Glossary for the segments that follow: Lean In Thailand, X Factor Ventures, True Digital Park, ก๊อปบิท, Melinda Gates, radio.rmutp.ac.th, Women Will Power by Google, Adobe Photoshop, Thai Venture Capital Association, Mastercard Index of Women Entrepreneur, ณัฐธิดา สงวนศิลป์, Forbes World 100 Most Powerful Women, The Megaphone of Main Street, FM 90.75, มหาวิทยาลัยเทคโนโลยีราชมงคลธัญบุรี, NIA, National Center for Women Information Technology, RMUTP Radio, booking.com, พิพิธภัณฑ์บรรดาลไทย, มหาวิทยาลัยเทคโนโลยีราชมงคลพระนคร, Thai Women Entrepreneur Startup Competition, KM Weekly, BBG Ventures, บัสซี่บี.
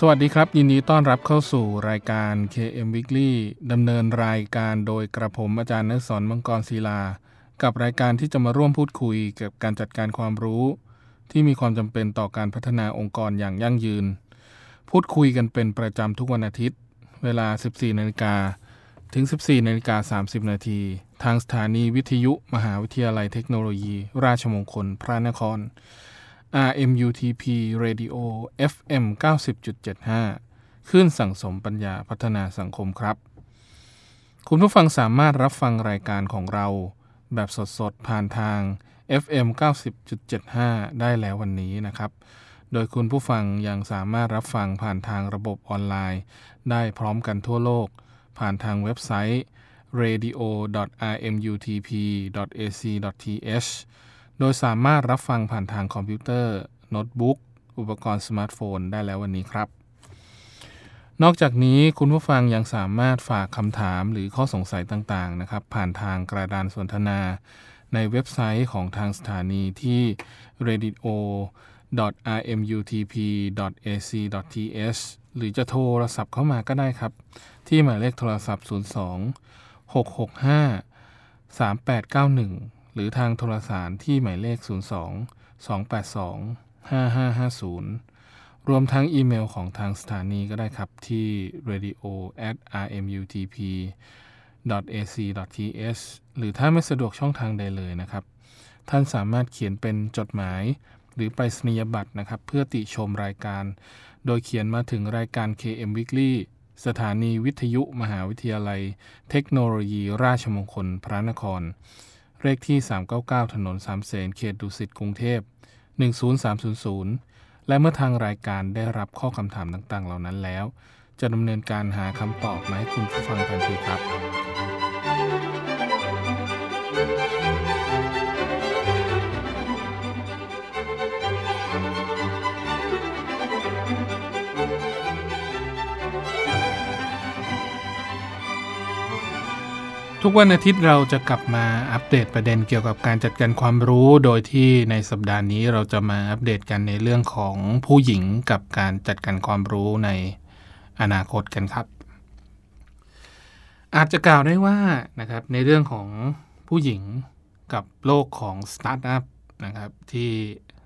สวัสดีครับยินดีต้อนรับเข้าสู่รายการ KM Weekly ดำเนินรายการโดยกระผมอาจารย์นฤศร มังกรศิลากับรายการที่จะมาร่วมพูดคุยเกี่ยวกับการจัดการความรู้ที่มีความจำเป็นต่อการพัฒนาองค์กรอย่างยั่งยืนพูดคุยกันเป็นประจำทุกวันอาทิตย์เวลา 14:00 น. ถึง 14:30 น. ทางสถานีวิทยุมหาวิทยาลัยเทคโนโลยีราชมงคลพระนครRMUTP Radio FM 90.75 คลื่นสังสมปัญญาพัฒนาสังคมครับคุณผู้ฟังสามารถรับฟังรายการของเราแบบสดๆผ่านทาง FM 90.75 ได้แล้ววันนี้นะครับโดยคุณผู้ฟังยังสามารถรับฟังผ่านทางระบบออนไลน์ได้พร้อมกันทั่วโลกผ่านทางเว็บไซต์ radio.rmutp.ac.thโดยสามารถรับฟังผ่านทางคอมพิวเตอร์โน้ตบุ๊กอุปกรณ์สมาร์ทโฟนได้แล้ววันนี้ครับนอกจากนี้คุณผู้ฟังยังสามารถฝากคำถามหรือข้อสงสัยต่างๆนะครับผ่านทางกระดานสนทนาในเว็บไซต์ของทางสถานีที่ radio.rmutp.ac.th หรือจะโทรศัพท์เข้ามาก็ได้ครับที่หมายเลขโทรศัพท์02 665 3891หรือทางโทรสารที่หมายเลข 02-282-5550 รวมทั้งอีเมลของทางสถานีก็ได้ครับที่ radio@rmutp.ac.th หรือถ้าไม่สะดวกช่องทางใดเลยนะครับท่านสามารถเขียนเป็นจดหมายหรือไปรษณียบัตรนะครับเพื่อติชมรายการโดยเขียนมาถึงรายการ KM Weekly สถานีวิทยุมหาวิทยาลัยเทคโนโลยีราชมงคลพระนครเลขที่399ถนนสามเสนเขตดุสิตกรุงเทพ10300และเมื่อทางรายการได้รับข้อคำถามต่างๆเหล่านั้นแล้วจะดำเนินการหาคำตอบมาให้คุณผู้ฟังทันทีครับทุกวันอาทิตย์เราจะกลับมาอัปเดตประเด็นเกี่ยวกับการจัดการความรู้โดยที่ในสัปดาห์นี้เราจะมาอัปเดตกันในเรื่องของผู้หญิงกับการจัดการความรู้ในอนาคตกันครับอาจจะกล่าวได้ว่านะครับในเรื่องของผู้หญิงกับโลกของสตาร์ทอัพนะครับที่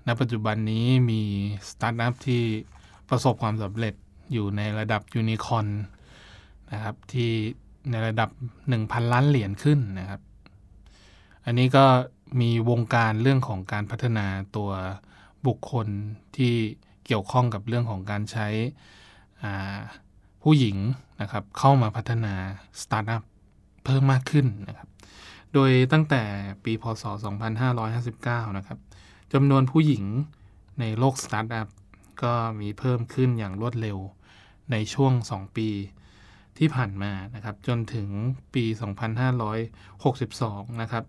ณปัจจุบันนี้มีสตาร์ทอัพที่ประสบความสำเร็จอยู่ในระดับยูนิคอร์นนะครับที่ในระดับ 1,000 ล้านเหรียญขึ้นนะครับอันนี้ก็มีวงการเรื่องของการพัฒนาตัวบุคคลที่เกี่ยวข้องกับเรื่องของการใช้ผู้หญิงนะครับเข้ามาพัฒนาสตาร์ทอัพเพิ่มมากขึ้นนะครับโดยตั้งแต่ปีพ.ศ. 2559นะครับจำนวนผู้หญิงในโลกสตาร์ทอัพก็มีเพิ่มขึ้นอย่างรวดเร็วในช่วง2ปีที่ผ่านมานะครับจนถึงปี 2562 นะครับ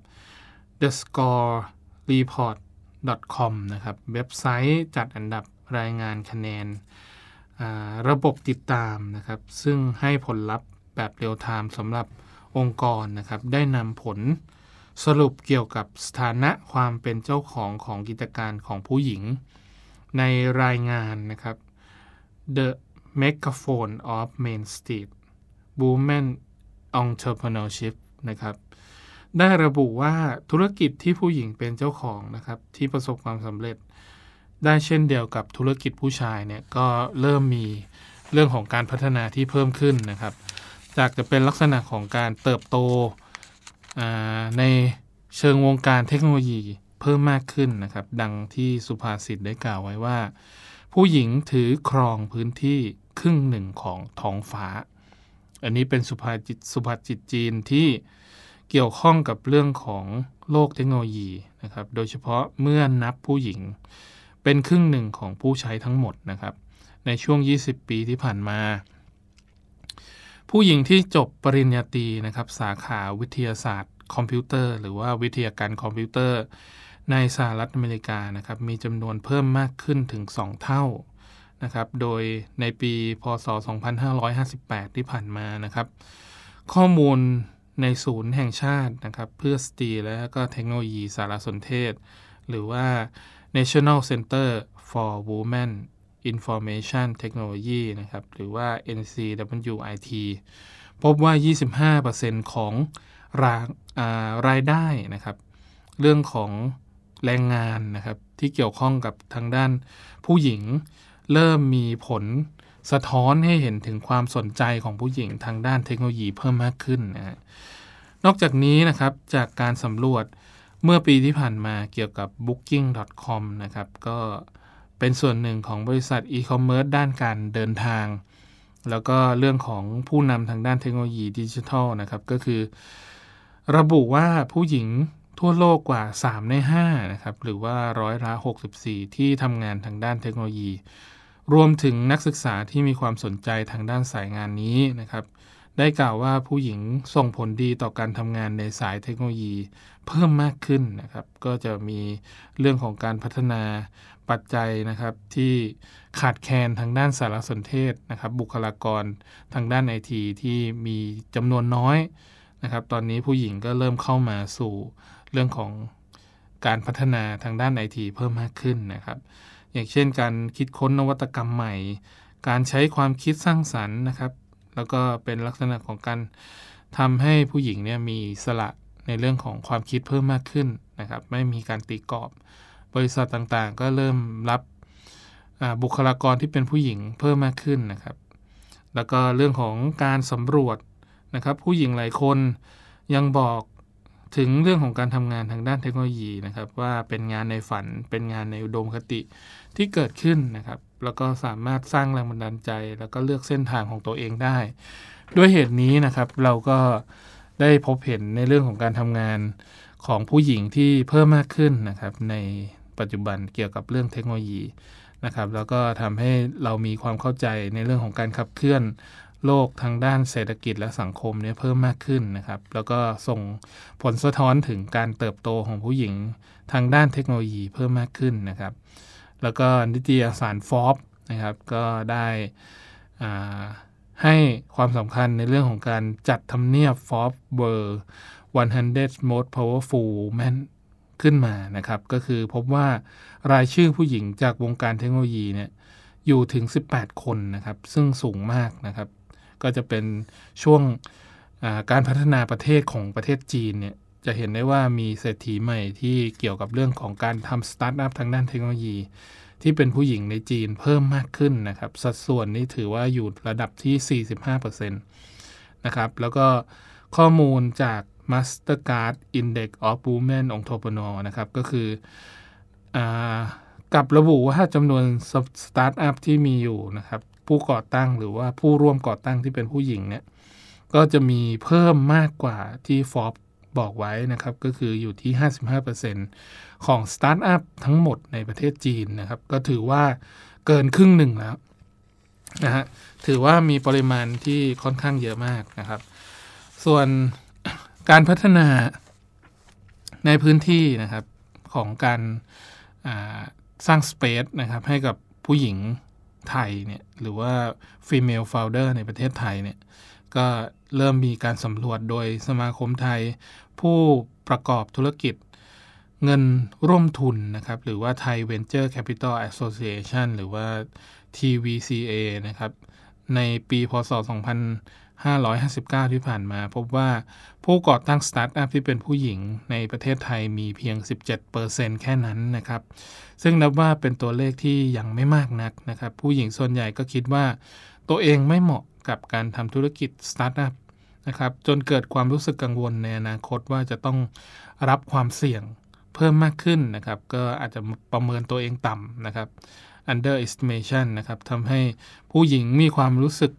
The Score Report .com นะครับเว็บไซต์จัดอันดับรายงานคะแนนระบบติดตามนะครับซึ่งให้ผลลัพธ์แบบเรียลไทม์สำหรับองค์กรนะครับได้นำผลสรุปเกี่ยวกับสถานะความเป็นเจ้าของของกิจการของผู้หญิงในรายงานนะครับ The Megaphone of Main Street Women Entrepreneurship นะครับได้ระบุว่าธุรกิจที่ผู้หญิงเป็นเจ้าของนะครับที่ประสบความสำเร็จได้เช่นเดียวกับธุรกิจผู้ชายเนี่ยก็เริ่มมีเรื่องของการพัฒนาที่เพิ่มขึ้นนะครับจากจะเป็นลักษณะของการเติบโตในเชิงวงการเทคโนโลยีเพิ่มมากขึ้นนะครับดังที่สุภาษิตได้กล่าวไว้ว่าผู้หญิงถือครองพื้นที่ครึ่งหนึ่งของท้องฟ้าอันนี้เป็นสุภาษิตจีนที่เกี่ยวข้องกับเรื่องของโลกเทคโนโลยีนะครับโดยเฉพาะเมื่อนับผู้หญิงเป็นครึ่งหนึ่งของผู้ใช้ทั้งหมดนะครับในช่วง20ปีที่ผ่านมาผู้หญิงที่จบปริญญาตรีนะครับสาขาวิทยาศาสตร์ คอมพิวเตอร์หรือว่าวิทยาการคอมพิวเตอร์ในสหรัฐอเมริกานะครับมีจำนวนเพิ่มมากขึ้นถึง2เท่านะครับโดยในปีพ.ศ. 2558ที่ผ่านมานะครับข้อมูลในศูนย์แห่งชาตินะครับเพื่อสตรีและก็เทคโนโลยีสารสนเทศหรือว่า National Center for Women Information Technology นะครับหรือว่า NCWIT พบว่า 25% ของรายได้นะครับเรื่องของแรงงานนะครับที่เกี่ยวข้องกับทางด้านผู้หญิงเริ่มมีผลสะท้อนให้เห็นถึงความสนใจของผู้หญิงทางด้านเทคโนโลยีเพิ่มมากขึ้นนะนอกจากนี้นะครับจากการสำรวจเมื่อปีที่ผ่านมาเกี่ยวกับ booking.com นะครับก็เป็นส่วนหนึ่งของบริษัทอีคอมเมิร์ซด้านการเดินทางแล้วก็เรื่องของผู้นำทางด้านเทคโนโลยีดิจิทัลนะครับก็คือระบุว่าผู้หญิงทั่วโลกกว่า3ใน5นะครับหรือว่าร้อยละ64ที่ทำงานทางด้านเทคโนโลยีรวมถึงนักศึกษาที่มีความสนใจทางด้านสายงานนี้นะครับได้กล่าวว่าผู้หญิงส่งผลดีต่อการทำงานในสายเทคโนโลยีเพิ่มมากขึ้นนะครับก็จะมีเรื่องของการพัฒนาปัจจัยนะครับที่ขาดแคลนทางด้านสารสนเทศนะครับบุคลากรทางด้าน IT ที่มีจำนวนน้อยนะครับตอนนี้ผู้หญิงก็เริ่มเข้ามาสู่เรื่องของการพัฒนาทางด้าน IT เพิ่มมากขึ้นนะครับอย่างเช่นการคิดค้นนวัตกรรมใหม่การใช้ความคิดสร้างสรรค์นะครับแล้วก็เป็นลักษณะของการทำให้ผู้หญิงเนี่ยมีอิสระในเรื่องของความคิดเพิ่มมากขึ้นนะครับไม่มีการตีกรอบบริษัทต่างๆก็เริ่มรับบุคลากรที่เป็นผู้หญิงเพิ่มมากขึ้นนะครับแล้วก็เรื่องของการสำรวจนะครับผู้หญิงหลายคนยังบอกถึงเรื่องของการทำงานทางด้านเทคโนโลยีนะครับว่าเป็นงานในฝันเป็นงานในอุดมคติที่เกิดขึ้นนะครับแล้วก็สามารถสร้างแรงบันดาลใจแล้วก็เลือกเส้นทางของตัวเองได้ด้วยเหตุนี้นะครับเราก็ได้พบเห็นในเรื่องของการทำงานของผู้หญิงที่เพิ่มมากขึ้นนะครับในปัจจุบันเกี่ยวกับเรื่องเทคโนโลยีนะครับแล้วก็ทำให้เรามีความเข้าใจในเรื่องของการขับเคลื่อนโลกทางด้านเศรษฐกิจและสังคมเนี่ยเพิ่มมากขึ้นนะครับแล้วก็ส่งผลสะท้อนถึงการเติบโตของผู้หญิงทางด้านเทคโนโลยีเพิ่มมากขึ้นนะครับแล้วก็นิตยสาร Forbes นะครับก็ได้ให้ความสำคัญในเรื่องของการจัดทำเนียบ Forbes World 100 Most Powerful Women ขึ้นมานะครับก็คือพบว่ารายชื่อผู้หญิงจากวงการเทคโนโลยีเนี่ยอยู่ถึง18คนนะครับซึ่งสูงมากนะครับก็จะเป็นช่วงการพัฒนาประเทศของประเทศจีนเนี่ยจะเห็นได้ว่ามีเศรษฐีใหม่ที่เกี่ยวกับเรื่องของการทำสตาร์ทอัพทางด้านเทคโนโลยีที่เป็นผู้หญิงในจีนเพิ่มมากขึ้นนะครับสัดส่วนนี้ถือว่าอยู่ระดับที่ 45% นะครับแล้วก็ข้อมูลจาก Mastercard Index of Women Entrepreneur นะครับก็คือกับระบุว่าจำนวนสตาร์ทอัพที่มีอยู่นะครับผู้ก่อตั้งหรือว่าผู้ร่วมก่อตั้งที่เป็นผู้หญิงเนี่ยก็จะมีเพิ่มมากกว่าที่ Forbes บอกไว้นะครับก็คืออยู่ที่ 55% ของสตาร์ทอัพทั้งหมดในประเทศจีนนะครับก็ถือว่าเกินครึ่งหนึ่งแล้วนะฮะถือว่ามีปริมาณที่ค่อนข้างเยอะมากนะครับส่วนการพัฒนาในพื้นที่นะครับของการสร้างสเปซนะครับให้กับผู้หญิงไทยเนี่ยหรือว่า female founder ในประเทศไทยเนี่ยก็เริ่มมีการสำรวจโดยสมาคมไทยผู้ประกอบธุรกิจเงินร่วมทุนนะครับหรือว่า Thai Venture Capital Association หรือว่า TVCA นะครับในปีพ.ศ. 2559ที่ผ่านมาพบว่าผู้ก่อตั้งสตาร์ทอัพที่เป็นผู้หญิงในประเทศไทยมีเพียง 17% แค่นั้นนะครับซึ่งนับว่าเป็นตัวเลขที่ยังไม่มากนักนะครับผู้หญิงส่วนใหญ่ก็คิดว่าตัวเองไม่เหมาะกับการทำธุรกิจสตาร์ทอัพนะครับจนเกิดความรู้สึกกังวลในอนาคตว่าจะต้องรับความเสี่ยงเพิ่มมากขึ้นนะครับก็อาจจะประเมินตัวเองต่ำนะครับ underestimation นะครับทำให้ผู้หญิงมีความรู้สึก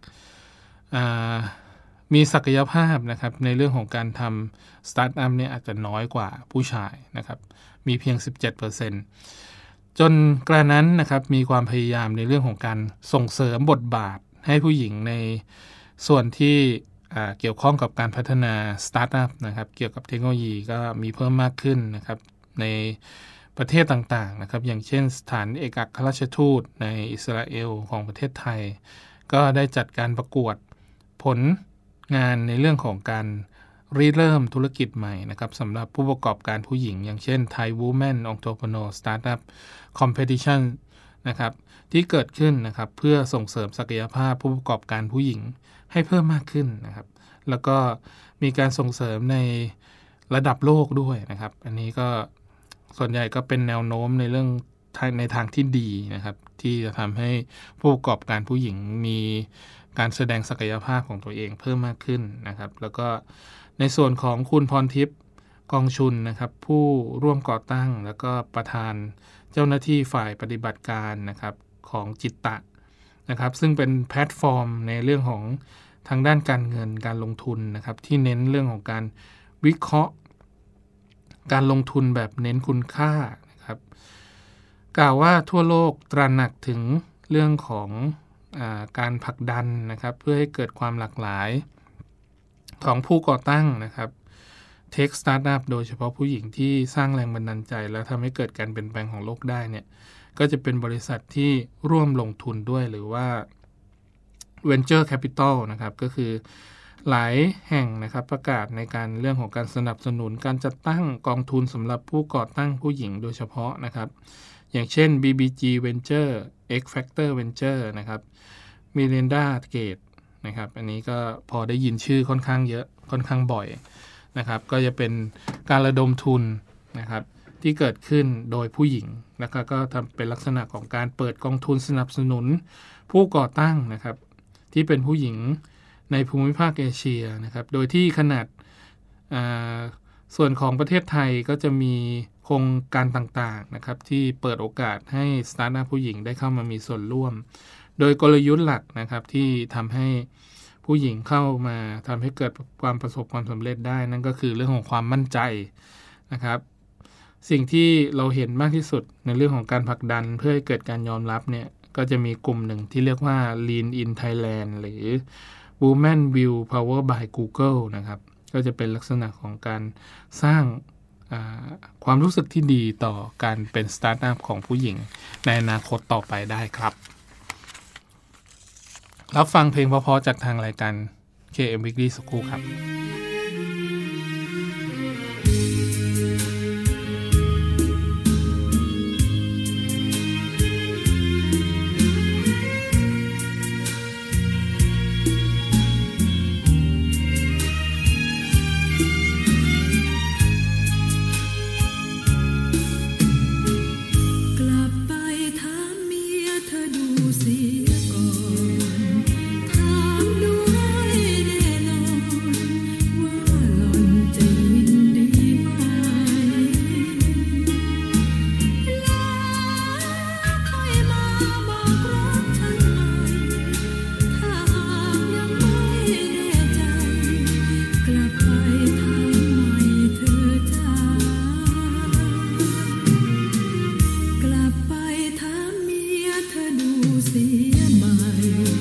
มีศักยภาพนะครับในเรื่องของการทำสตาร์ทอัพเนี่ยอาจจะน้อยกว่าผู้ชายนะครับมีเพียง 17% จนกระนั้นนะครับมีความพยายามในเรื่องของการส่งเสริมบทบาทให้ผู้หญิงในส่วนที่ เกี่ยวข้องกับการพัฒนาสตาร์ทอัพนะครับเกี่ยวกับเทคโนโลยีก็มีเพิ่มมากขึ้นนะครับในประเทศต่างๆนะครับอย่างเช่นสถานเอกอัครราชทูตในอิสราเอลของประเทศไทยก็ได้จัดการประกวดผลงานในเรื่องของการริเริ่มธุรกิจใหม่นะครับสำหรับผู้ประกอบการผู้หญิงอย่างเช่น Thai Women Entrepreneur Startup Competition นะครับที่เกิดขึ้นนะครับเพื่อส่งเสริมศักยภาพผู้ประกอบการผู้หญิงให้เพิ่มมากขึ้นนะครับแล้วก็มีการส่งเสริมในระดับโลกด้วยนะครับอันนี้ก็ส่วนใหญ่ก็เป็นแนวโน้มในเรื่องในทางที่ดีนะครับที่จะทำให้ผู้ประกอบการผู้หญิงมีการแสดงศักยภาพของตัวเองเพิ่มมากขึ้นนะครับแล้วก็ในส่วนของคุณพรทิพย์กองชุนนะครับผู้ร่วมก่อตั้งแล้วก็ประธานเจ้าหน้าที่ฝ่ายปฏิบัติการนะครับของจิตตะนะครับซึ่งเป็นแพลตฟอร์มในเรื่องของทางด้านการเงินการลงทุนนะครับที่เน้นเรื่องของการวิเคราะห์การลงทุนแบบเน้นคุณค่านะครับกล่าวว่าทั่วโลกตระหนักถึงเรื่องของการผลักดันนะครับเพื่อให้เกิดความหลากหลายของผู้ก่อตั้งนะครับเทคสตาร์ทอัพโดยเฉพาะผู้หญิงที่สร้างแรงบันดาลใจและทำให้เกิดการเปลี่ยนแปลงของโลกได้เนี่ยก็จะเป็นบริษัทที่ร่วมลงทุนด้วยหรือว่า Venture Capital นะครับก็คือหลายแห่งนะครับประกาศในการเรื่องของการสนับสนุนการจัดตั้งกองทุนสำหรับผู้ก่อตั้งผู้หญิงโดยเฉพาะนะครับอย่างเช่น BBG Ventures X Factor Ventures นะครับ Melinda Gates นะครับอันนี้ก็พอได้ยินชื่อค่อนข้างเยอะค่อนข้างบ่อยนะครับก็จะเป็นการระดมทุนนะครับที่เกิดขึ้นโดยผู้หญิงแล้วก็ทำเป็นลักษณะของการเปิดกองทุนสนับสนุนผู้ก่อตั้งนะครับที่เป็นผู้หญิงในภูมิภาคเอเชียนะครับโดยที่ขนาดส่วนของประเทศไทยก็จะมีโครงการต่างๆนะครับที่เปิดโอกาสให้สตาร์ทอัพผู้หญิงได้เข้ามามีส่วนร่วมโดยกลยุทธ์หลักนะครับที่ทำให้ผู้หญิงเข้ามาทำให้เกิดความประสบความสำเร็จได้นั่นก็คือเรื่องของความมั่นใจนะครับสิ่งที่เราเห็นมากที่สุดในเรื่องของการผลักดันเพื่อให้เกิดการยอมรับเนี่ยก็จะมีกลุ่มหนึ่งที่เรียกว่า Lean In Thailand หรือ Women Will Power by Google นะครับก็จะเป็นลักษณะของการสร้างความรู้สึกที่ดีต่อการเป็นสตาร์ทอัพของผู้หญิงในอนาคตต่อไปได้ครับรับฟังเพลงเพราะๆจากทางรายการ KM Weekly สักครู่ครับSee you, my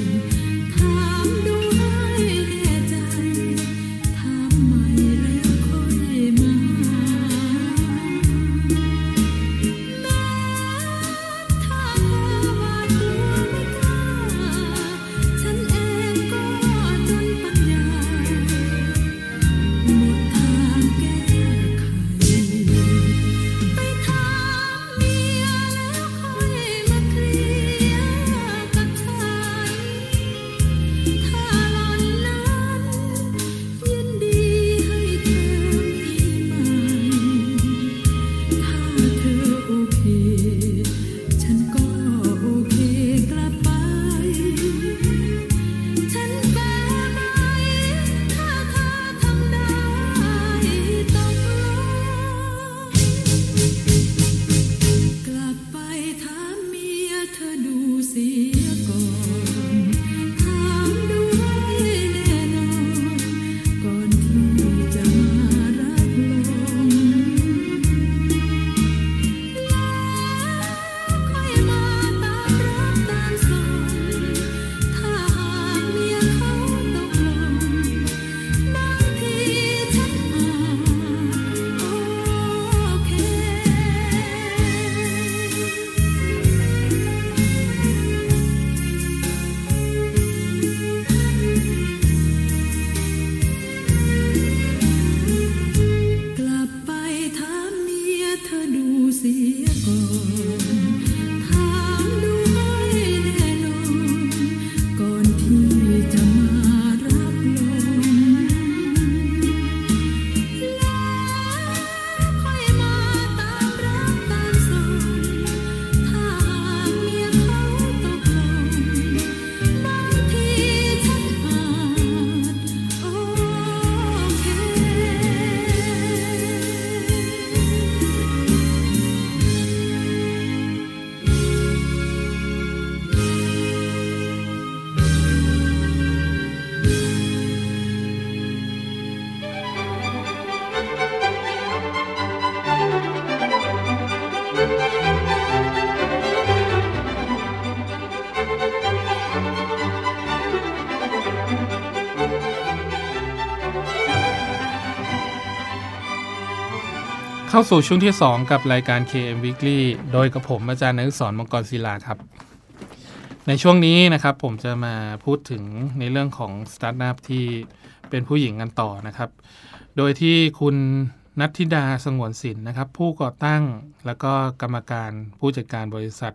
เข้าสู่ช่วงที่2กับรายการ KM Weekly โดยกับผมอาจารย์นฤศร มังกรศิลาครับในช่วงนี้นะครับผมจะมาพูดถึงในเรื่องของสตาร์ทอัพที่เป็นผู้หญิงกันต่อนะครับโดยที่คุณณัฐธิดา สงวนศิลป์นะครับผู้ก่อตั้งแล้วก็กรรมการผู้จัดการบริษัท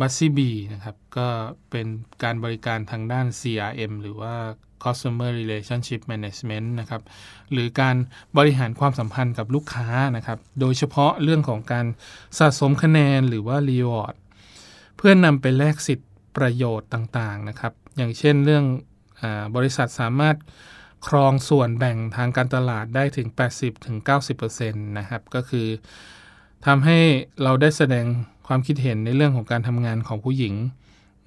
บัสซี่บีนะครับก็เป็นการบริการทางด้าน CRM หรือว่า Customer Relationship Management นะครับหรือการบริหารความสัมพันธ์กับลูกค้านะครับโดยเฉพาะเรื่องของการสะสมคะแนนหรือว่า Reward เพื่อนำไปแลกสิทธิประโยชน์ต่างๆนะครับอย่างเช่นเรื่องบริษัทสามารถครองส่วนแบ่งทางการตลาดได้ถึง 80-90% นะครับก็คือทำให้เราได้แสดงความคิดเห็นในเรื่องของการทำงานของผู้หญิง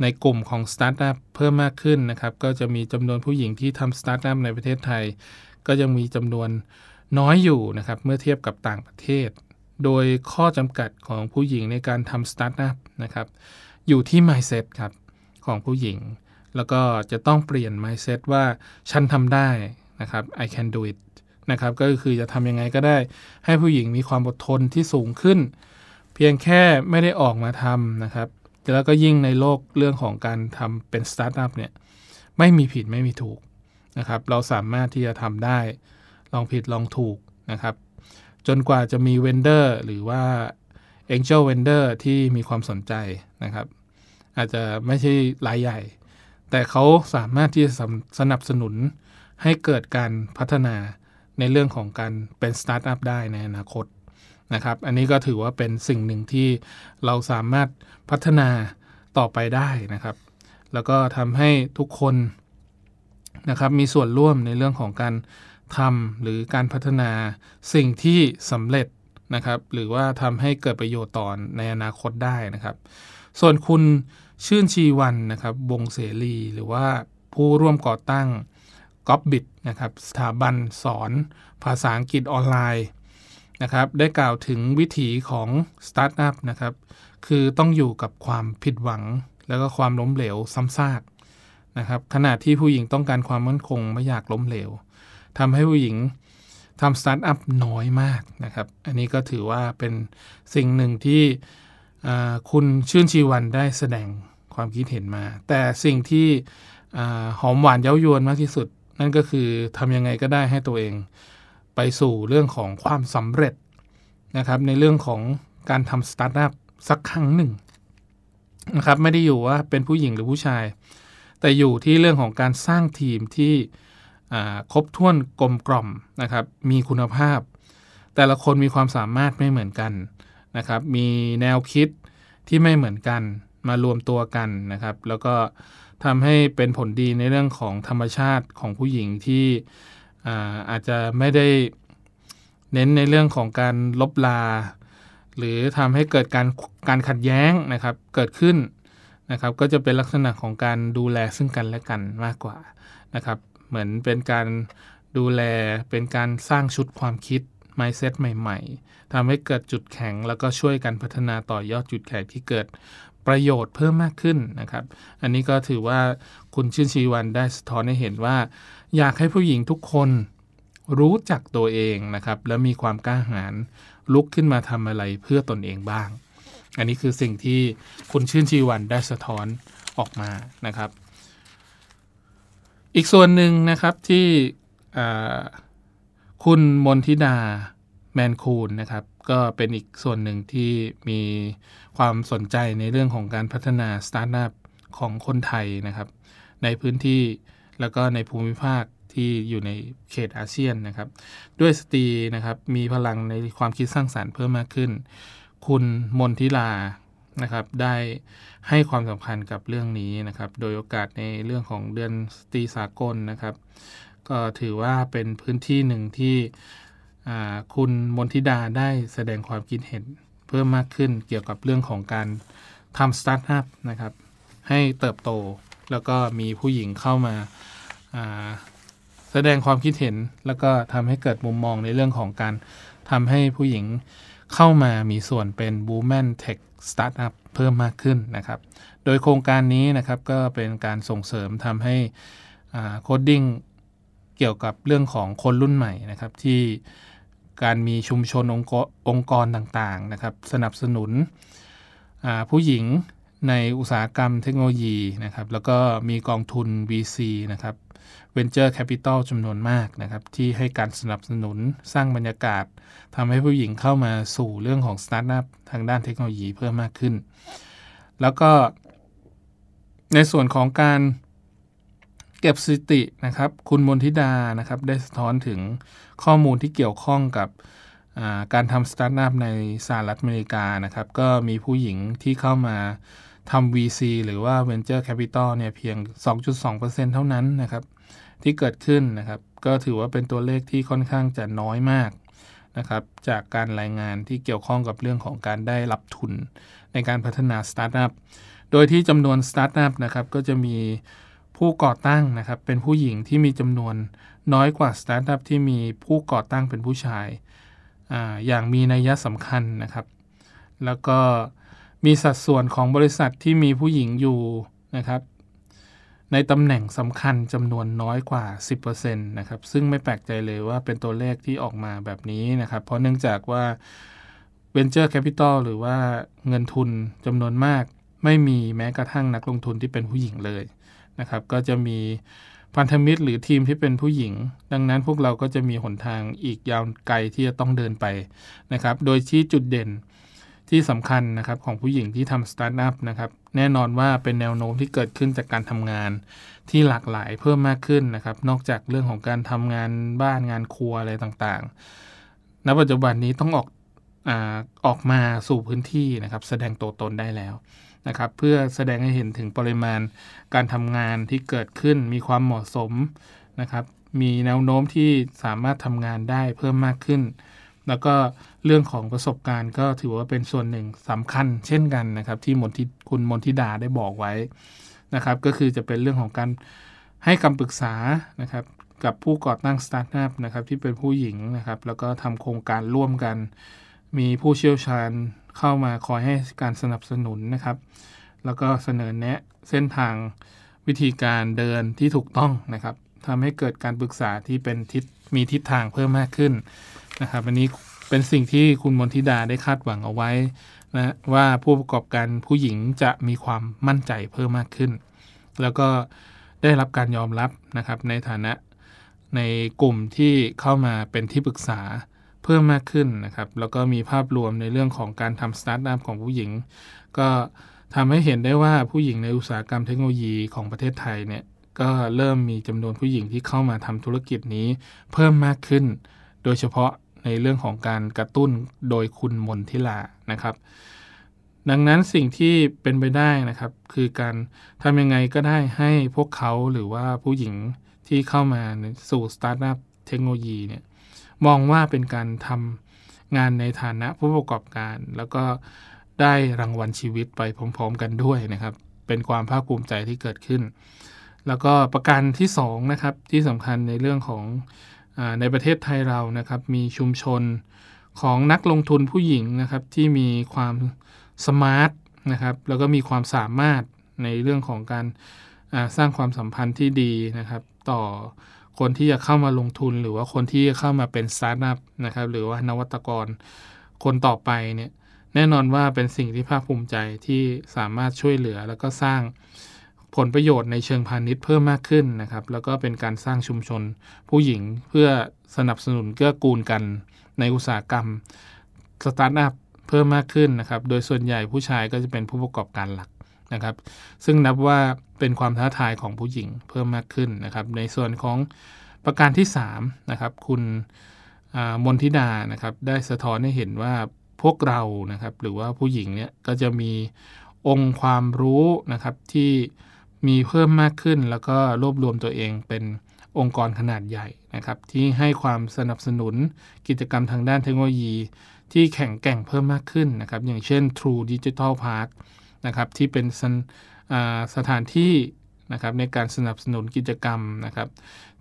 ในกลุ่มของสตาร์ทอัพเพิ่มมากขึ้นนะครับก็จะมีจำนวนผู้หญิงที่ทำสตาร์ทอัพในประเทศไทยก็ยังมีจำนวนน้อยอยู่นะครับเมื่อเทียบกับต่างประเทศโดยข้อจำกัดของผู้หญิงในการทำสตาร์ทอัพนะครับอยู่ที่ mindset ครับของผู้หญิงแล้วก็จะต้องเปลี่ยน mindset ว่าฉันทำได้นะครับ I can do it นะครับก็คือจะทำยังไงก็ได้ให้ผู้หญิงมีความอดทนที่สูงขึ้นเพียงแค่ไม่ได้ออกมาทำนะครับแล้วก็ยิ่งในโลกเรื่องของการทำเป็นสตาร์ทอัพเนี่ยไม่มีผิดไม่มีถูกนะครับเราสามารถที่จะทำได้ลองผิดลองถูกนะครับจนกว่าจะมีเวนเดอร์หรือว่าAngel Vendor ที่มีความสนใจนะครับอาจจะไม่ใช่รายใหญ่แต่เขาสามารถที่จะสนับสนุนให้เกิดการพัฒนาในเรื่องของการเป็นสตาร์ทอัพได้ในอนาคตนะครับอันนี้ก็ถือว่าเป็นสิ่งหนึ่งที่เราสามารถพัฒนาต่อไปได้นะครับแล้วก็ทำให้ทุกคนนะครับมีส่วนร่วมในเรื่องของการทำหรือการพัฒนาสิ่งที่สำเร็จนะครับหรือว่าทำให้เกิดประโยชน์ต่อในอนาคตได้นะครับส่วนคุณชื่นชีวันนะครับวงเสรีหรือว่าผู้ร่วมก่อตั้งก๊อปบิทนะครับสถาบันสอนภาษาอังกฤษออนไลน์นะครับได้กล่าวถึงวิถีของสตาร์ทอัพนะครับคือต้องอยู่กับความผิดหวังแล้วก็ความล้มเหลวซ้ำซากนะครับขณะที่ผู้หญิงต้องการความมั่นคงไม่อยากล้มเหลวทำให้ผู้หญิงทำสตาร์ทอัพน้อยมากนะครับอันนี้ก็ถือว่าเป็นสิ่งหนึ่งที่คุณชื่นชีวันได้แสดงความคิดเห็นมาแต่สิ่งที่หอมหวานเย้ายวนมากที่สุดนั่นก็คือทำยังไงก็ได้ให้ตัวเองไปสู่เรื่องของความสำเร็จนะครับในเรื่องของการทำสตาร์ทอัพสักครั้งหนึ่งนะครับไม่ได้อยู่ว่าเป็นผู้หญิงหรือผู้ชายแต่อยู่ที่เรื่องของการสร้างทีมที่ครบถ้วนกลมกล่อมนะครับมีคุณภาพแต่ละคนมีความสามารถไม่เหมือนกันนะครับมีแนวคิดที่ไม่เหมือนกันมารวมตัวกันนะครับแล้วก็ทำให้เป็นผลดีในเรื่องของธรรมชาติของผู้หญิงที่อาจจะไม่ได้เน้นในเรื่องของการลบลาหรือทำให้เกิดการขัดแย้งนะครับเกิดขึ้นนะครับก็จะเป็นลักษณะของการดูแลซึ่งกันและกันมากกว่านะครับเหมือนเป็นการดูแลเป็นการสร้างชุดความคิด mindset ใหม่ๆทำให้เกิดจุดแข็งแล้วก็ช่วยกันพัฒนาต่อยอดจุดแข็งที่เกิดประโยชน์เพิ่มมากขึ้นนะครับอันนี้ก็ถือว่าคุณชื่นชีวันได้สะท้อนให้เห็นว่าอยากให้ผู้หญิงทุกคนรู้จักตัวเองนะครับและมีความกล้าหาญลุกขึ้นมาทำอะไรเพื่อตนเองบ้างอันนี้คือสิ่งที่คุณชื่นชีวันได้สะท้อนออกมานะครับอีกส่วนหนึ่งนะครับที่คุณมนทิดาแมนคูนนะครับก็เป็นอีกส่วนหนึ่งที่มีความสนใจในเรื่องของการพัฒนาสตาร์ทอัพของคนไทยนะครับในพื้นที่แล้วก็ในภูมิภาคที่อยู่ในเขตอาเซียนนะครับด้วยสตรีนะครับมีพลังในความคิดสร้างสรรค์เพิ่มมากขึ้นคุณมนทิดานะครับได้ให้ความสำคัญกับเรื่องนี้นะครับโดยโอกาสในเรื่องของเดือนสตรีสากลนะครับก็ถือว่าเป็นพื้นที่หนึ่งที่คุณมนทิดาได้แสดงความคิดเห็นเพิ่มมากขึ้นเกี่ยวกับเรื่องของการทำสตาร์ทอัพนะครับให้เติบโตแล้วก็มีผู้หญิงเข้ามาแสดงความคิดเห็นแล้วก็ทำให้เกิดมุมมองในเรื่องของการทำให้ผู้หญิงเข้ามามีส่วนเป็น Women Tech Startup เพิ่มมากขึ้นนะครับโดยโครงการนี้นะครับก็เป็นการส่งเสริมทำให้โคดดิ้งเกี่ยวกับเรื่องของคนรุ่นใหม่นะครับที่ การมีชุมชนองค์กรต่างๆนะครับสนับสนุนผู้หญิงในอุตสาหกรรมเทคโนโลยีนะครับแล้วก็มีกองทุน VC นะครับ Venture Capital จำนวนมากนะครับที่ให้การสนับสนุนสร้างบรรยากาศทำให้ผู้หญิงเข้ามาสู่เรื่องของ Startup ทางด้านเทคโนโลยีเพิ่มมากขึ้นแล้วก็ในส่วนของการเก็บสถิตินะครับคุณมนทิดานะครับได้สะท้อนถึงข้อมูลที่เกี่ยวข้องกับการทำสตาร์ทอัพในสหรัฐอเมริกานะครับก็มีผู้หญิงที่เข้ามาทำ VC หรือว่า Venture Capital เนี่ยเพียง 2.2% เท่านั้นนะครับที่เกิดขึ้นนะครับก็ถือว่าเป็นตัวเลขที่ค่อนข้างจะน้อยมากนะครับจากการรายงานที่เกี่ยวข้องกับเรื่องของการได้รับทุนในการพัฒนาสตาร์ทอัพโดยที่จำนวนสตาร์ทอัพนะครับก็จะมีผู้ก่อตั้งนะครับเป็นผู้หญิงที่มีจำนวนน้อยกว่าสตาร์ทอัพที่มีผู้ก่อตั้งเป็นผู้ชายอย่างมีนัยสำคัญนะครับแล้วก็มีสัดส่วนของบริษัทที่มีผู้หญิงอยู่นะครับในตำแหน่งสำคัญจำนวนน้อยกว่า 10% นะครับซึ่งไม่แปลกใจเลยว่าเป็นตัวเลขที่ออกมาแบบนี้นะครับเพราะเนื่องจากว่า Venture Capital หรือว่าเงินทุนจำนวนมากไม่มีแม้กระทั่งนักลงทุนที่เป็นผู้หญิงเลยนะครับก็จะมีพันธมิตรหรือทีมที่เป็นผู้หญิงดังนั้นพวกเราก็จะมีหนทางอีกยาวไกลที่จะต้องเดินไปนะครับโดยที่จุดเด่นที่สำคัญนะครับของผู้หญิงที่ทำสตาร์ทอัพนะครับแน่นอนว่าเป็นแนวโน้มที่เกิดขึ้นจากการทำงานที่หลากหลายเพิ่มมากขึ้นนะครับนอกจากเรื่องของการทำงานบ้านงานครัวอะไรต่างๆณปัจจุบันนี้ต้องออกมาสู่พื้นที่นะครับแสดงตัวตนได้แล้วนะครับเพื่อแสดงให้เห็นถึงปริมาณการทำงานที่เกิดขึ้นมีความเหมาะสมนะครับมีแนวโน้มที่สามารถทำงานได้เพิ่มมากขึ้นแล้วก็เรื่องของประสบการณ์ก็ถือว่าเป็นส่วนหนึ่งสำคัญเช่นกันนะครับที่คุณมนทิดาได้บอกไว้นะครับก็คือจะเป็นเรื่องของการให้คำปรึกษานะครับกับผู้ก่อตั้งสตาร์ทอัพนะครับที่เป็นผู้หญิงนะครับแล้วก็ทำโครงการร่วมกันมีผู้เชี่ยวชาญเข้ามาคอยให้การสนับสนุนนะครับแล้วก็เสนอแนะเส้นทางวิธีการเดินที่ถูกต้องนะครับทำให้เกิดการปรึกษาที่เป็นมีทิศทางเพิ่มมากขึ้นนะครับอันนี้เป็นสิ่งที่คุณมนทิดาได้คาดหวังเอาไว้นะว่าผู้ประกอบการผู้หญิงจะมีความมั่นใจเพิ่มมากขึ้นแล้วก็ได้รับการยอมรับนะครับในฐานะในกลุ่มที่เข้ามาเป็นที่ปรึกษาเพิ่มมากขึ้นนะครับแล้วก็มีภาพรวมในเรื่องของการทำสตาร์ทอัพของผู้หญิงก็ทำให้เห็นได้ว่าผู้หญิงในอุตสาหกรรมเทคโนโลยีของประเทศไทยเนี่ยก็เริ่มมีจำนวนผู้หญิงที่เข้ามาทำธุรกิจนี้เพิ่มมากขึ้นโดยเฉพาะในเรื่องของการกระตุ้นโดยคุณมนทิลานะครับดังนั้นสิ่งที่เป็นไปได้นะครับคือการทำยังไงก็ได้ให้พวกเขาหรือว่าผู้หญิงที่เข้ามาสู่สตาร์ทอัพเทคโนโลยีเนี่ยมองว่าเป็นการทำงานในฐานะผู้ประกอบการแล้วก็ได้รางวัลชีวิตไปพร้อมๆกันด้วยนะครับเป็นความภาคภูมิใจที่เกิดขึ้นแล้วก็ประการที่2นะครับที่สำคัญในเรื่องของในประเทศไทยเรานะครับมีชุมชนของนักลงทุนผู้หญิงนะครับที่มีความสมาร์ทนะครับแล้วก็มีความสามารถในเรื่องของการสร้างความสัมพันธ์ที่ดีนะครับต่อคนที่จะเข้ามาลงทุนหรือว่าคนที่จะเข้ามาเป็นสตาร์ทอัพนะครับหรือว่านวัตกรคนต่อไปเนี่ยแน่นอนว่าเป็นสิ่งที่ภาคภูมิใจที่สามารถช่วยเหลือแล้วก็สร้างผลประโยชน์ในเชิงพาณิชย์เพิ่มมากขึ้นนะครับแล้วก็เป็นการสร้างชุมชนผู้หญิงเพื่อสนับสนุนเกื้อกูลกันในอุตสาหกรรมสตาร์ทอัพเพิ่มมากขึ้นนะครับโดยส่วนใหญ่ผู้ชายก็จะเป็นผู้ประกอบการหลักนะครับซึ่งนับว่าเป็นความท้าทายของผู้หญิงเพิ่มมากขึ้นนะครับในส่วนของประการที่3นะครับคุณมนทิดานะครับได้สะท้อนให้เห็นว่าพวกเรานะครับหรือว่าผู้หญิงเนี่ยก็จะมีองค์ความรู้นะครับที่มีเพิ่มมากขึ้นแล้วก็รวบรวมตัวเองเป็นองค์กรขนาดใหญ่นะครับที่ให้ความสนับสนุนกิจกรรมทางด้านเทคโนโลยีที่แข็งแกร่งเพิ่มมากขึ้นนะครับอย่างเช่น True Digital Park นะครับที่เป็นสถานที่นะครับในการสนับสนุนกิจกรรมนะครับ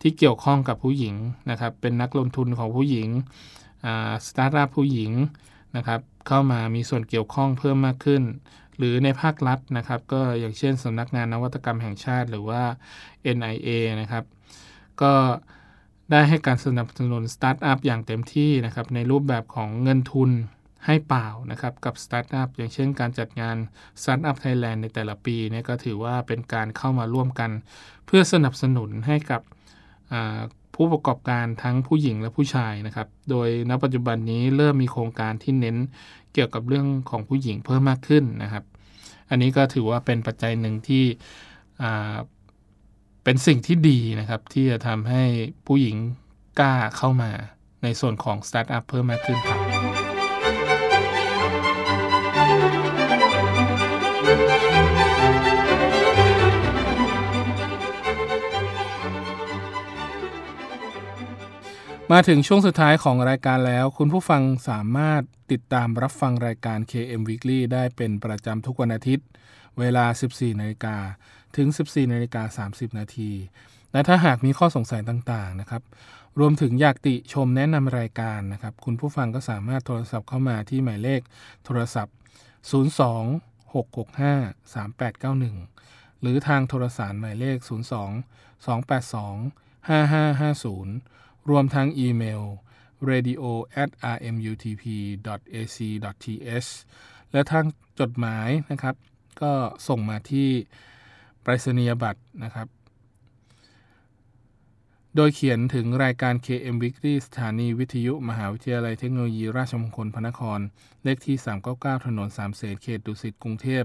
ที่เกี่ยวข้องกับผู้หญิงนะครับเป็นนักลงทุนของผู้หญิงสตาร์ทอัพผู้หญิงนะครับเข้ามามีส่วนเกี่ยวข้องเพิ่มมากขึ้นหรือในภาครัฐนะครับก็อย่างเช่นสำนักงานนวัตกรรมแห่งชาติหรือว่า NIA นะครับก็ ได้ให้การสนับสนุนสตาร์ทอัพอย่างเต็มที่นะครับในรูปแบบของเงินทุนให้เปล่านะครับกับสตาร์ทอัพอย่างเช่นการจัดงาน Startup Thailand ในแต่ละปีเนี่ยก็ถือว่าเป็นการเข้ามาร่วมกันเพื่อสนับสนุนให้กับผู้ประกอบการทั้งผู้หญิงและผู้ชายนะครับโดยณปัจจุบันนี้เริ่มมีโครงการที่เน้นเกี่ยวกับเรื่องของผู้หญิงเพิ่มมากขึ้นนะครับอันนี้ก็ถือว่าเป็นปัจจัยหนึ่งที่เป็นสิ่งที่ดีนะครับที่จะทำให้ผู้หญิงกล้าเข้ามาในส่วนของสตาร์ทอัพเพิ่มมากขึ้นครับมาถึงช่วงสุดท้ายของรายการแล้วคุณผู้ฟังสามารถติดตามรับฟังรายการ KM Weekly ได้เป็นประจำทุกวันอาทิตย์เวลา 14:00 น.ถึง 14:30 น.และถ้าหากมีข้อสงสัยต่างๆนะครับรวมถึงอยากติชมแนะนำรายการนะครับคุณผู้ฟังก็สามารถโทรศัพท์เข้ามาที่หมายเลขโทรศัพท์ 02-665-3891 หรือทางโทรสารหมายเลข 02-282-5550รวมทั้งอีเมล radio@rmutp.ac.th และทางจดหมายนะครับก็ส่งมาที่ไปรษณียบัตรนะครับโดยเขียนถึงรายการ KM Weekly สถานีวิทยุมหาวิทยาลัยเทคโนโลยีราชมงคลพระนครเลขที่399ถนน3เสนเขตดุสิตกรุงเทพ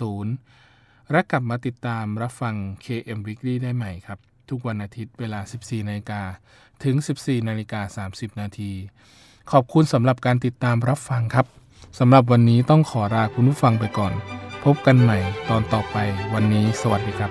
10300และกลับมาติดตามรับฟัง KM Weekly ได้ใหม่ครับทุกวันอาทิตย์เวลา 14:00 น.ถึง 14:30 น.ขอบคุณสำหรับการติดตามรับฟังครับสำหรับวันนี้ต้องขอลาคุณผู้ฟังไปก่อนพบกันใหม่ตอนต่อไปวันนี้สวัสดีครับ